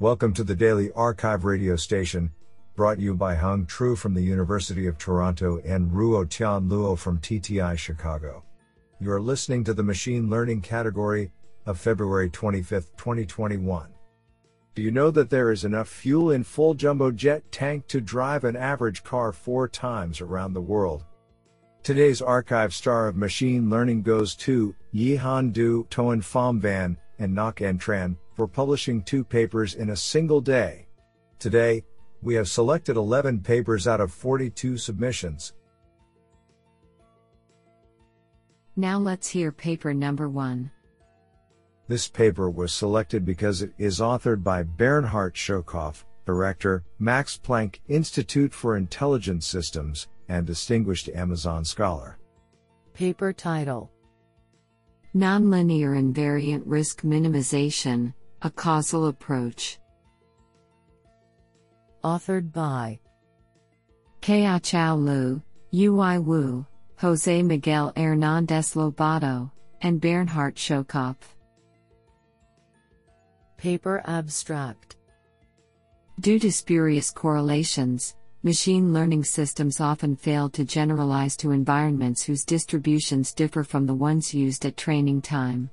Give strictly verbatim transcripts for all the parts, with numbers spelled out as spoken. Welcome to the Daily Archive radio station, brought you by Hung Tru from the University of Toronto and Ruo Tian Luo from T T I Chicago. You are listening to the Machine Learning category of February twenty-fifth, twenty twenty-one. Do you know that there is enough fuel in full jumbo jet tank to drive an average car four times around the world? Today's archive star of machine learning goes to Yi Han Du, Toan Pham Van, and Nak N Tran for publishing two papers in a single day. Today, we have selected eleven papers out of forty-two submissions. Now let's hear paper number one. This paper was selected because it is authored by Bernhard Schölkopf, Director, Max Planck Institute for Intelligent Systems, and distinguished Amazon scholar. Paper title: Nonlinear Invariant Risk Minimization, a Causal Approach. Authored by Kea Chao Lu, Yui Wu, Jose Miguel Hernandez Lobato, and Bernhard Schölkopf. Paper abstract: Due to spurious correlations, machine learning systems often fail to generalize to environments whose distributions differ from the ones used at training time.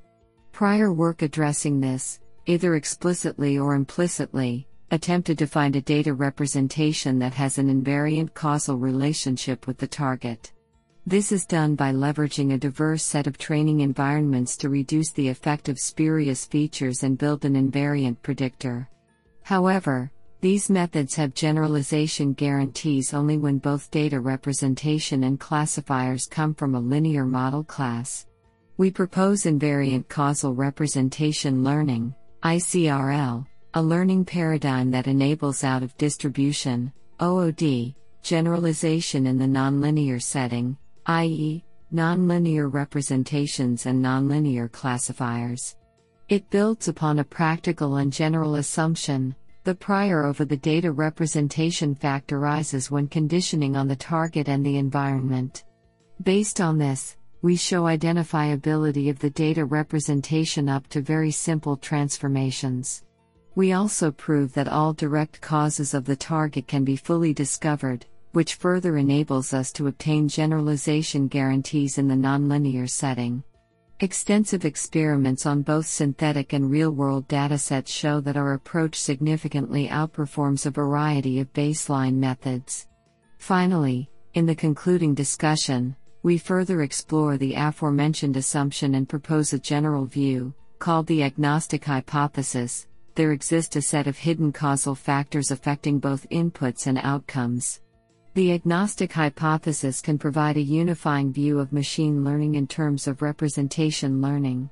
Prior work addressing this, either explicitly or implicitly, attempted to find a data representation that has an invariant causal relationship with the target. This is done by leveraging a diverse set of training environments to reduce the effect of spurious features and build an invariant predictor. However, these methods have generalization guarantees only when both data representation and classifiers come from a linear model class. We propose invariant causal representation learning, I C R L, a learning paradigm that enables out-of-distribution, O O D, generalization in the nonlinear setting, that is, nonlinear representations and nonlinear classifiers. It builds upon a practical and general assumption: the prior over the data representation fact arises when conditioning on the target and the environment. Based on this, we show identifiability of the data representation up to very simple transformations. We also prove that all direct causes of the target can be fully discovered, which further enables us to obtain generalization guarantees in the nonlinear setting. Extensive experiments on both synthetic and real-world datasets show that our approach significantly outperforms a variety of baseline methods. Finally, in the concluding discussion, we further explore the aforementioned assumption and propose a general view, called the agnostic hypothesis: there exist a set of hidden causal factors affecting both inputs and outcomes. The agnostic hypothesis can provide a unifying view of machine learning in terms of representation learning.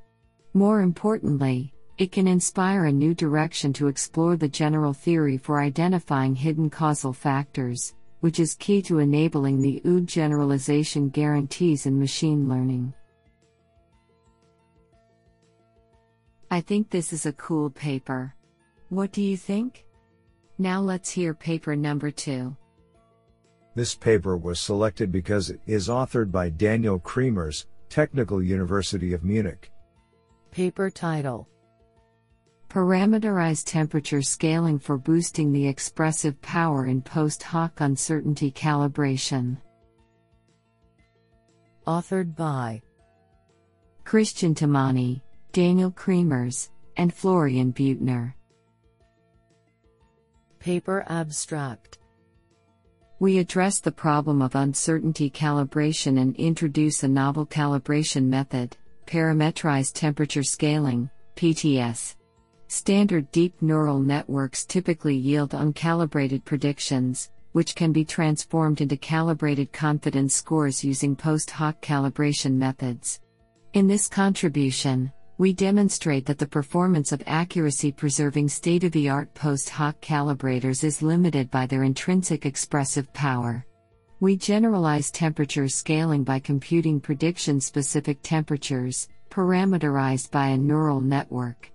More importantly, it can inspire a new direction to explore the general theory for identifying hidden causal factors, which is key to enabling the O O D generalization guarantees in machine learning. I think this is a cool paper. What do you think? Now let's hear paper number two. This paper was selected because it is authored by Daniel Cremers, Technical University of Munich. Paper title: Parameterized Temperature Scaling for Boosting the Expressive Power in Post Hoc Uncertainty Calibration. Authored by Christian Timani, Daniel Cremers, and Florian Butner. Paper abstract: We address the problem of uncertainty calibration and introduce a novel calibration method, parametrized temperature scaling, P T S. Standard deep neural networks typically yield uncalibrated predictions, which can be transformed into calibrated confidence scores using post hoc calibration methods. In this contribution, we demonstrate that the performance of accuracy-preserving state-of-the-art post hoc calibrators is limited by their intrinsic expressive power. We generalize temperature scaling by computing prediction-specific temperatures, parameterized by a neural network.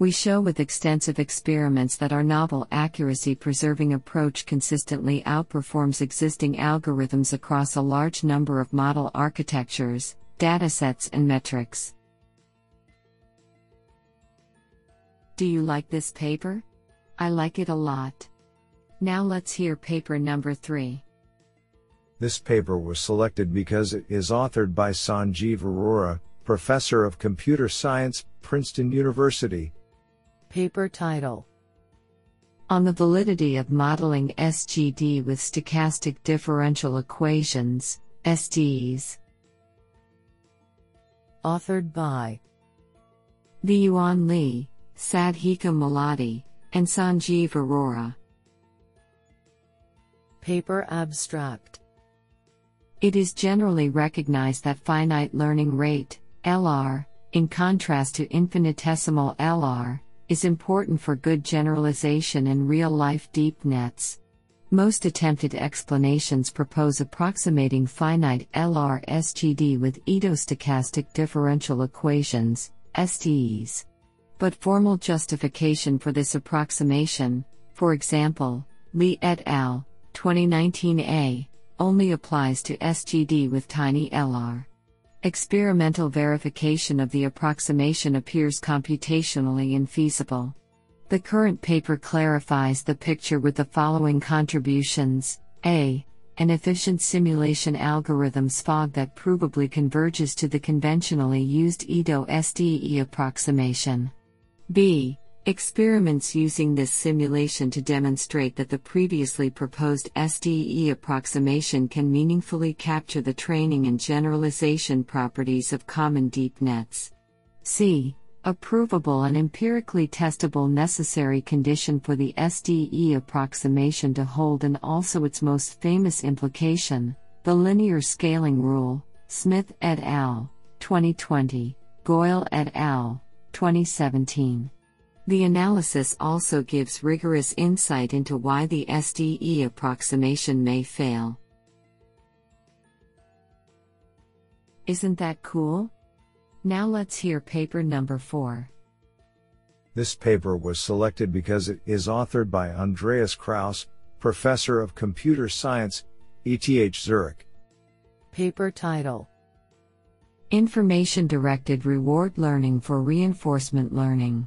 We show with extensive experiments that our novel accuracy-preserving approach consistently outperforms existing algorithms across a large number of model architectures, datasets, and metrics. Do you like this paper? I like it a lot. Now let's hear paper number three. This paper was selected because it is authored by Sanjeev Arora, Professor of Computer Science, Princeton University. Paper title: On the validity of modeling S G D with stochastic differential equations, S D Es. Authored by Diyuan Li, Sadhika Malati, and Sanjeev Arora. Paper abstract: It is generally recognized that finite learning rate, L R, in contrast to infinitesimal L R, is important for good generalization in real-life deep nets. Most attempted explanations propose approximating finite L R S G D with edo-stochastic differential equations, S D Es. But formal justification for this approximation, for example, Li et al., twenty nineteen A, only applies to S G D with tiny L R. Experimental verification of the approximation appears computationally infeasible. The current paper clarifies the picture with the following contributions. A. An efficient simulation algorithm's fog that provably converges to the conventionally used edo-S D E approximation. B. Experiments using this simulation to demonstrate that the previously proposed S D E approximation can meaningfully capture the training and generalization properties of common deep nets. C. A provable and empirically testable necessary condition for the S D E approximation to hold, and also its most famous implication, the linear scaling rule, Smith et al., twenty twenty, Goyle et al., twenty seventeen. The analysis also gives rigorous insight into why the S D E approximation may fail. Isn't that cool? Now let's hear paper number four. This paper was selected because it is authored by Andreas Krause, Professor of Computer Science, E T H Zurich. Paper title: Information-Directed Reward Learning for Reinforcement Learning.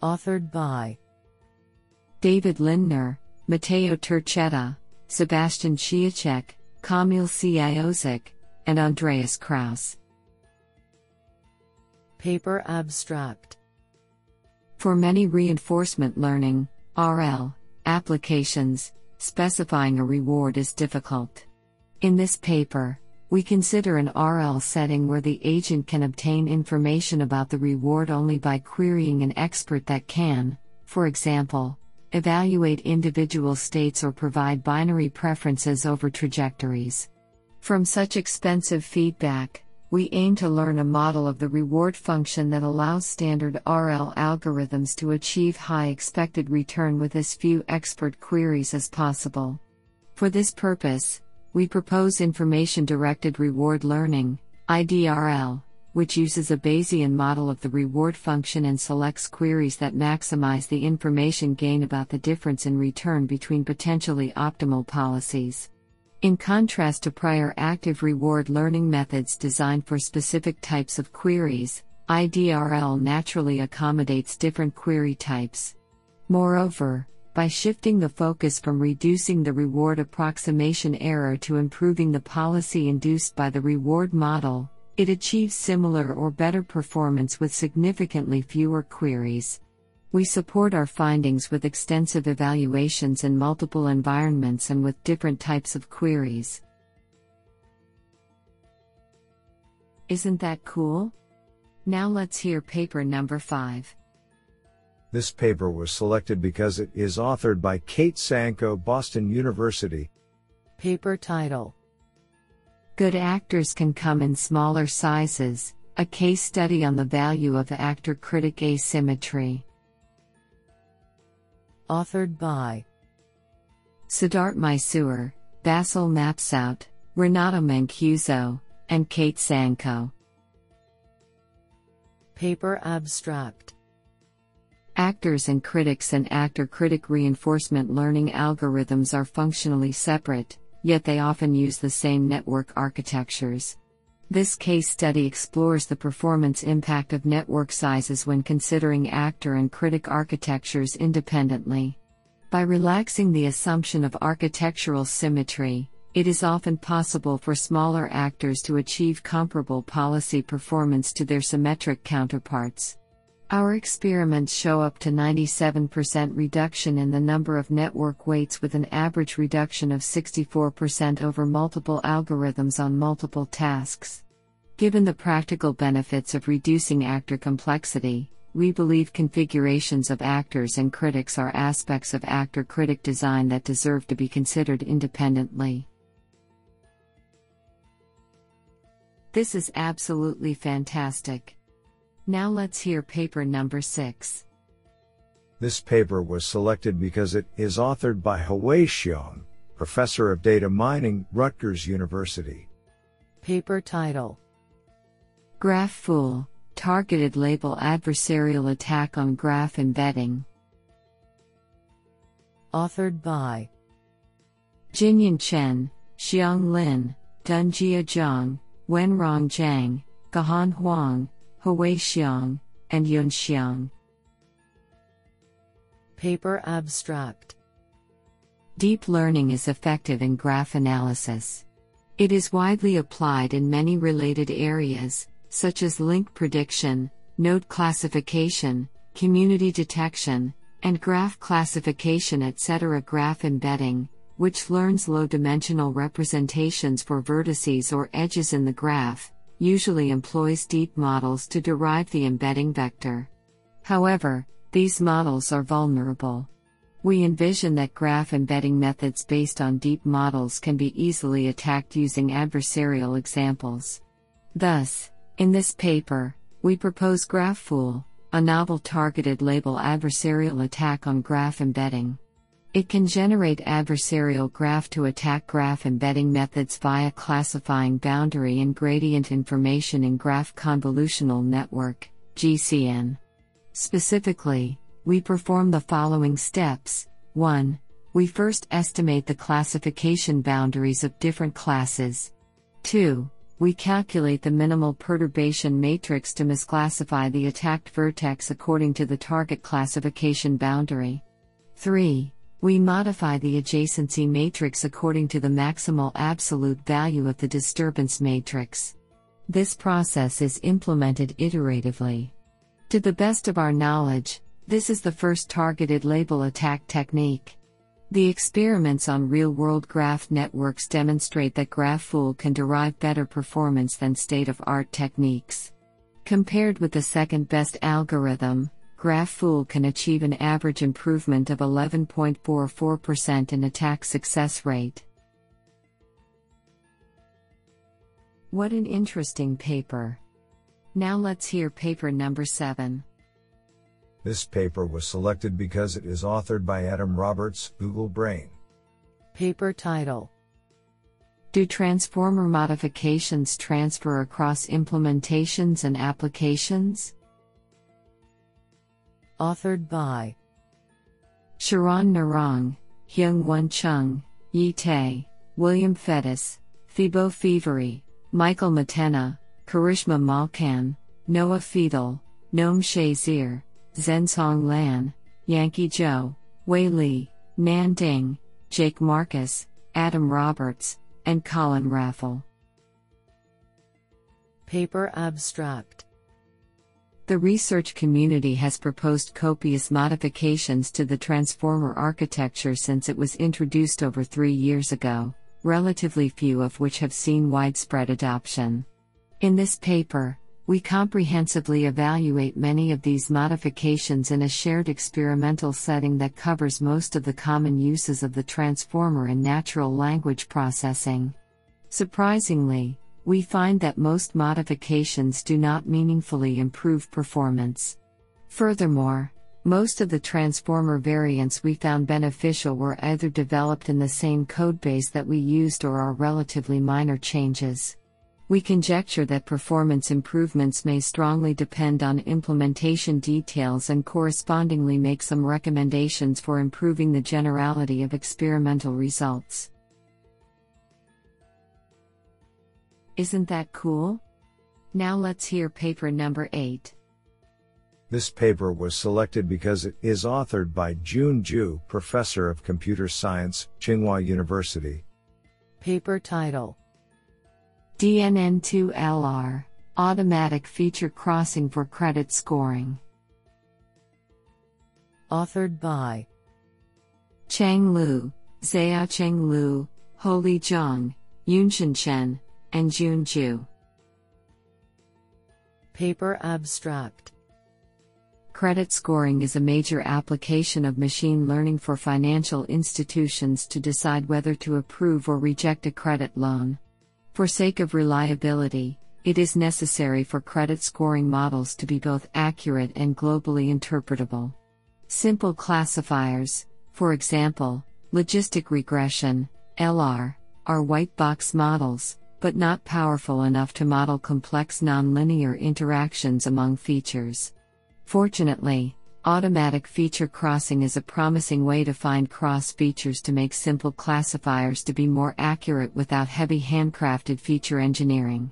Authored by David Lindner, Matteo Turchetta, Sebastian Chiaček, Kamil Ciošek, and Andreas Krause. Paper abstract: For many reinforcement learning (R L) applications, specifying a reward is difficult. In this paper, we consider an R L setting where the agent can obtain information about the reward only by querying an expert that can, for example, evaluate individual states or provide binary preferences over trajectories. From such expensive feedback, we aim to learn a model of the reward function that allows standard R L algorithms to achieve high expected return with as few expert queries as possible. For this purpose, we propose information-directed reward learning, I D R L, which uses a Bayesian model of the reward function and selects queries that maximize the information gain about the difference in return between potentially optimal policies. In contrast to prior active reward learning methods designed for specific types of queries, I D R L naturally accommodates different query types. Moreover, by shifting the focus from reducing the reward approximation error to improving the policy induced by the reward model, it achieves similar or better performance with significantly fewer queries. We support our findings with extensive evaluations in multiple environments and with different types of queries. Isn't that cool? Now let's hear paper number five. This paper was selected because it is authored by Kate Saenko, Boston University. Paper title: Good actors can come in smaller sizes, a case study on the value of actor-critic asymmetry. Authored by Siddharth Mysore, Basil Mapsout, Renato Mancuso, and Kate Saenko. Paper abstract: Actors and critics and actor-critic reinforcement learning algorithms are functionally separate, yet they often use the same network architectures. This case study explores the performance impact of network sizes when considering actor and critic architectures independently. By relaxing the assumption of architectural symmetry, it is often possible for smaller actors to achieve comparable policy performance to their symmetric counterparts. Our experiments show up to ninety-seven percent reduction in the number of network weights with an average reduction of sixty-four percent over multiple algorithms on multiple tasks. Given the practical benefits of reducing actor complexity, we believe configurations of actors and critics are aspects of actor-critic design that deserve to be considered independently. This is absolutely fantastic. Now let's hear paper number six. This paper was selected because it is authored by Hui Xiong, Professor of Data Mining, Rutgers University. Paper title: GraphFool, Targeted Label Adversarial Attack on Graph Embedding. Authored by Jingyan Chen, Xiang Lin, Dunjia Zhang, Wenrong Zhang, Gahan Huang, Hui Xiong, and Yun Xiong. Paper abstract: Deep learning is effective in graph analysis. It is widely applied in many related areas, such as link prediction, node classification, community detection, and graph classification, et cetera. Graph embedding, which learns low-dimensional representations for vertices or edges in the graph, usually employs deep models to derive the embedding vector. However, these models are vulnerable. We envision that graph embedding methods based on deep models can be easily attacked using adversarial examples. Thus, in this paper, we propose GraphFool, a novel targeted label adversarial attack on graph embedding. It can generate adversarial graph to attack graph embedding methods via classifying boundary and gradient information in graph convolutional network, G C N. Specifically, we perform the following steps. one. We first estimate the classification boundaries of different classes. two. We calculate the minimal perturbation matrix to misclassify the attacked vertex according to the target classification boundary. three. We modify the adjacency matrix according to the maximal absolute value of the disturbance matrix. This process is implemented iteratively. To the best of our knowledge, this is the first targeted label attack technique. The experiments on real-world graph networks demonstrate that GraphFool can derive better performance than state-of-art techniques. Compared with the second-best algorithm, GraphFool can achieve an average improvement of eleven point four four percent in attack success rate. What an interesting paper. Now let's hear paper number seven. This paper was selected because it is authored by Adam Roberts, Google Brain. Paper title: Do transformer modifications transfer across implementations and applications? Authored by Sharon Narang, Hyung-Won Chung, Yi Tae, William Fettis, Thibaut Fevery, Michael Matena, Karishma Malkan, Noah Fiedel, Noam Shazir, Zensong Lan, Yankee Joe, Wei Li, Nan Ding, Jake Marcus, Adam Roberts, and Colin Raffle. Paper abstract: The research community has proposed copious modifications to the transformer architecture since it was introduced over three years ago, relatively few of which have seen widespread adoption. In this paper, we comprehensively evaluate many of these modifications in a shared experimental setting that covers most of the common uses of the transformer in natural language processing. Surprisingly, we find that most modifications do not meaningfully improve performance. Furthermore, most of the transformer variants we found beneficial were either developed in the same codebase that we used or are relatively minor changes. We conjecture that performance improvements may strongly depend on implementation details and correspondingly make some recommendations for improving the generality of experimental results. Isn't that cool? Now let's hear paper number eight. This paper was selected because it is authored by Jun Zhu, Professor of Computer Science, Tsinghua University. Paper title: D N N two L R, Automatic Feature Crossing for Credit Scoring. Authored by Cheng Lu, Xiaocheng Lu, Holi Zhang, Yunshin Chen, and Jun Zhu. Paper abstract: Credit scoring is a major application of machine learning for financial institutions to decide whether to approve or reject a credit loan. For sake of reliability, it is necessary for credit scoring models to be both accurate and globally interpretable. Simple classifiers, for example, logistic regression, L R, are white box models, but not powerful enough to model complex nonlinear interactions among features. Fortunately, automatic feature crossing is a promising way to find cross features to make simple classifiers to be more accurate without heavy handcrafted feature engineering.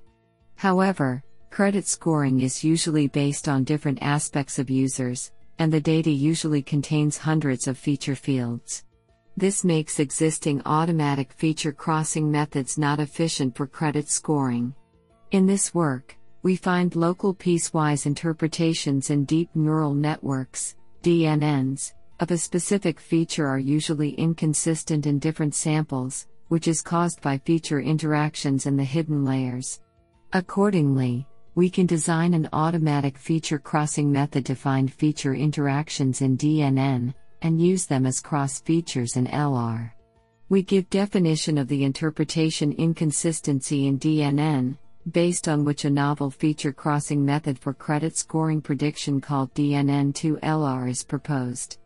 However, credit scoring is usually based on different aspects of users, and the data usually contains hundreds of feature fields. This makes existing automatic feature crossing methods not efficient for credit scoring. In this work, we find local piecewise interpretations in deep neural networks, D N Ns, of a specific feature are usually inconsistent in different samples, which is caused by feature interactions in the hidden layers. Accordingly, we can design an automatic feature crossing method to find feature interactions in D N N, and use them as cross features in L R. We give definition of the interpretation inconsistency in D N N, based on which a novel feature crossing method for credit scoring prediction called D N N two L R is proposed.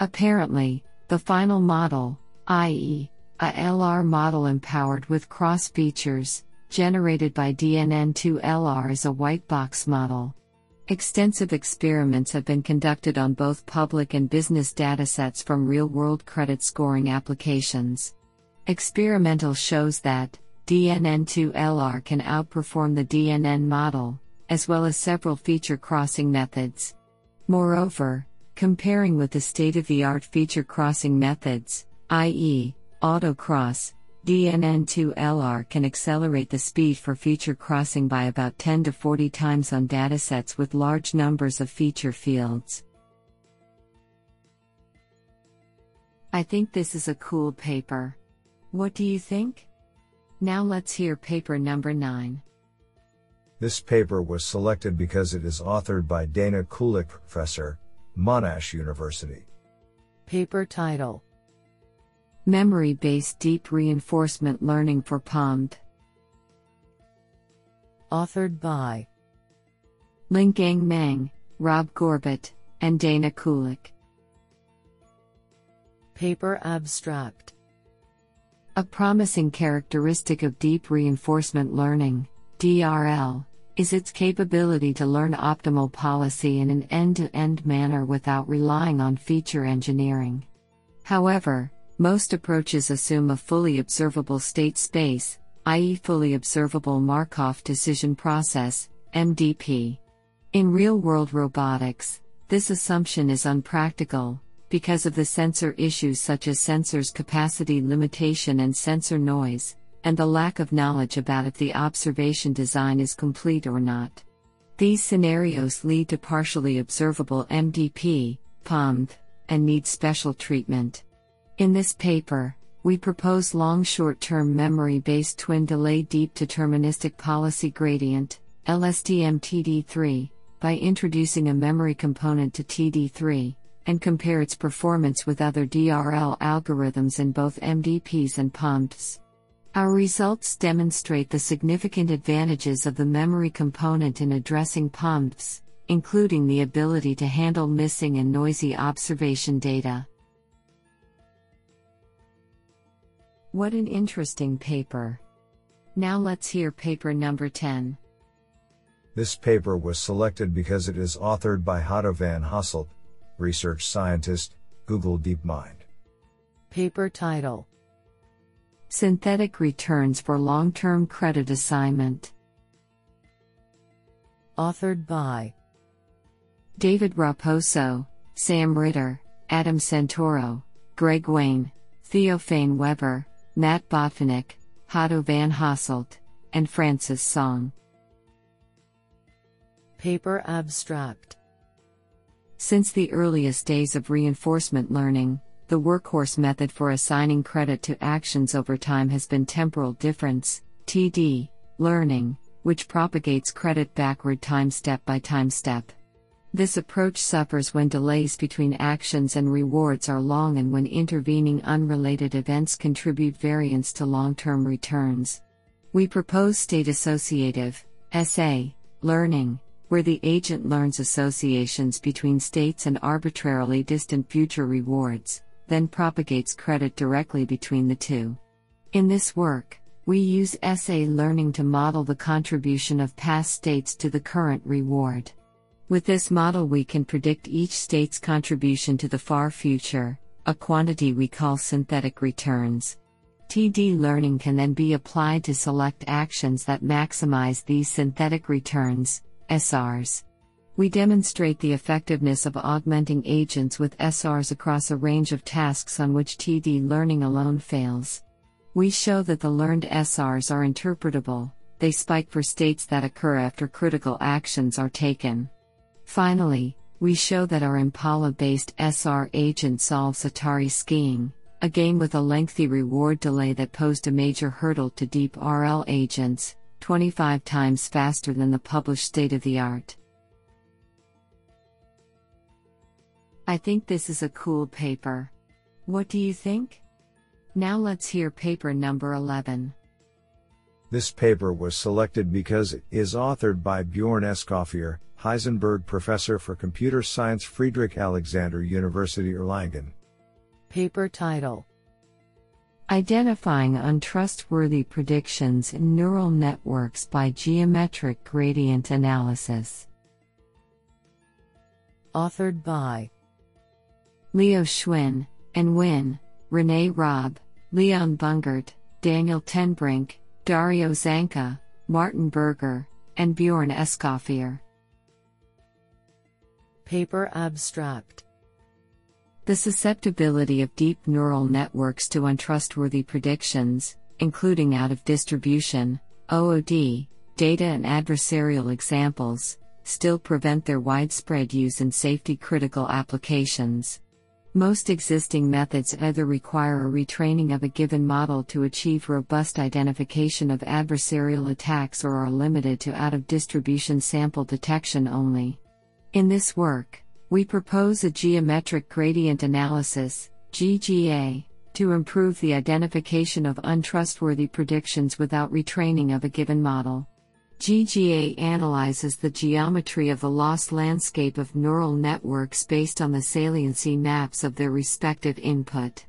Apparently, the final model, that is, a L R model empowered with cross features, generated by D N N two L R is a white box model. Extensive experiments have been conducted on both public and business datasets from real-world credit scoring applications. Experimental shows that D N N two L R can outperform the D N N model, as well as several feature crossing methods. Moreover, comparing with the state-of-the-art feature crossing methods, that is, autocross, D N N two L R can accelerate the speed for feature crossing by about ten to forty times on datasets with large numbers of feature fields. I think this is a cool paper. What do you think? Now let's hear paper number nine. This paper was selected because it is authored by Dana Kulik, Professor, Monash University. Paper title: Memory-based deep reinforcement learning for P O M D. Authored by Lingang Meng, Rob Gorbett, and Dana Kulik. Paper abstract: A promising characteristic of deep reinforcement learning, D R L, is its capability to learn optimal policy in an end-to-end manner without relying on feature engineering. However, most approaches assume a fully observable state space, that is, fully observable Markov decision process, M D P. In real-world robotics, this assumption is unpractical, because of the sensor issues such as sensors capacity limitation and sensor noise, and the lack of knowledge about if the observation design is complete or not. These scenarios lead to partially observable M D P, P O M D, and need special treatment. In this paper, we propose long short-term memory-based twin delay deep deterministic policy gradient, L S T M T D three, by introducing a memory component to T D three. And compare its performance with other D R L algorithms in both M D Ps and P O M Ds. Our results demonstrate the significant advantages of the memory component in addressing P O M Ds, including the ability to handle missing and noisy observation data. What an interesting paper. Now let's hear paper number ten. This paper was selected because it is authored by Hado van Hasselt, Research Scientist, Google DeepMind. Paper title: Synthetic Returns for Long-Term Credit Assignment. Authored by David Raposo, Sam Ritter, Adam Santoro, Greg Wayne, Theophane Weber, Matt Botvinnik, Hado van Hasselt, and Francis Song. Paper Abstract. Since the earliest days of reinforcement learning, the workhorse method for assigning credit to actions over time has been temporal difference, T D, learning, which propagates credit backward time step by time step. This approach suffers when delays between actions and rewards are long and when intervening unrelated events contribute variance to long-term returns. We propose state-associative, S A, learning, where the agent learns associations between states and arbitrarily distant future rewards, then propagates credit directly between the two. In this work, we use S A learning to model the contribution of past states to the current reward. With this model we can predict each state's contribution to the far future, a quantity we call synthetic returns. T D learning can then be applied to select actions that maximize these synthetic returns, S Rs. We demonstrate the effectiveness of augmenting agents with S Rs across a range of tasks on which T D learning alone fails. We show that the learned S Rs are interpretable, they spike for states that occur after critical actions are taken. Finally, we show that our Impala-based S R agent solves Atari skiing, a game with a lengthy reward delay that posed a major hurdle to deep R L agents, twenty-five times faster than the published state-of-the-art. I think this is a cool paper. What do you think? Now let's hear paper number eleven. This paper was selected because it is authored by Bjorn Escoffier, Heisenberg Professor for Computer Science, Friedrich Alexander University Erlangen. Paper title: Identifying Untrustworthy Predictions in Neural Networks by Geometric Gradient Analysis. Authored by Leo Schwinn, and Nguyen, Renee Robb, Leon Bungert, Daniel Tenbrink, Dario Zanca, Martin Berger, and Bjorn Escoffier. Paper Abstract. The susceptibility of deep neural networks to untrustworthy predictions, including out-of-distribution, O O D, data and adversarial examples, still prevent their widespread use in safety-critical applications. Most existing methods either require a retraining of a given model to achieve robust identification of adversarial attacks or are limited to out-of-distribution sample detection only. In this work, we propose a geometric gradient analysis, G G A, to improve the identification of untrustworthy predictions without retraining of a given model. G G A analyzes the geometry of the loss landscape of neural networks based on the saliency maps of their respective input.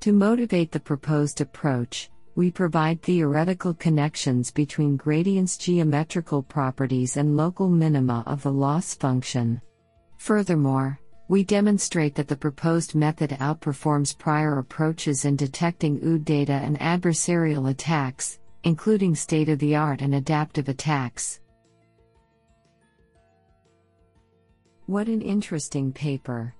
To motivate the proposed approach, we provide theoretical connections between gradients' geometrical properties and local minima of the loss function. Furthermore, we demonstrate that the proposed method outperforms prior approaches in detecting O O D data and adversarial attacks, including state-of-the-art and adaptive attacks. What an interesting paper!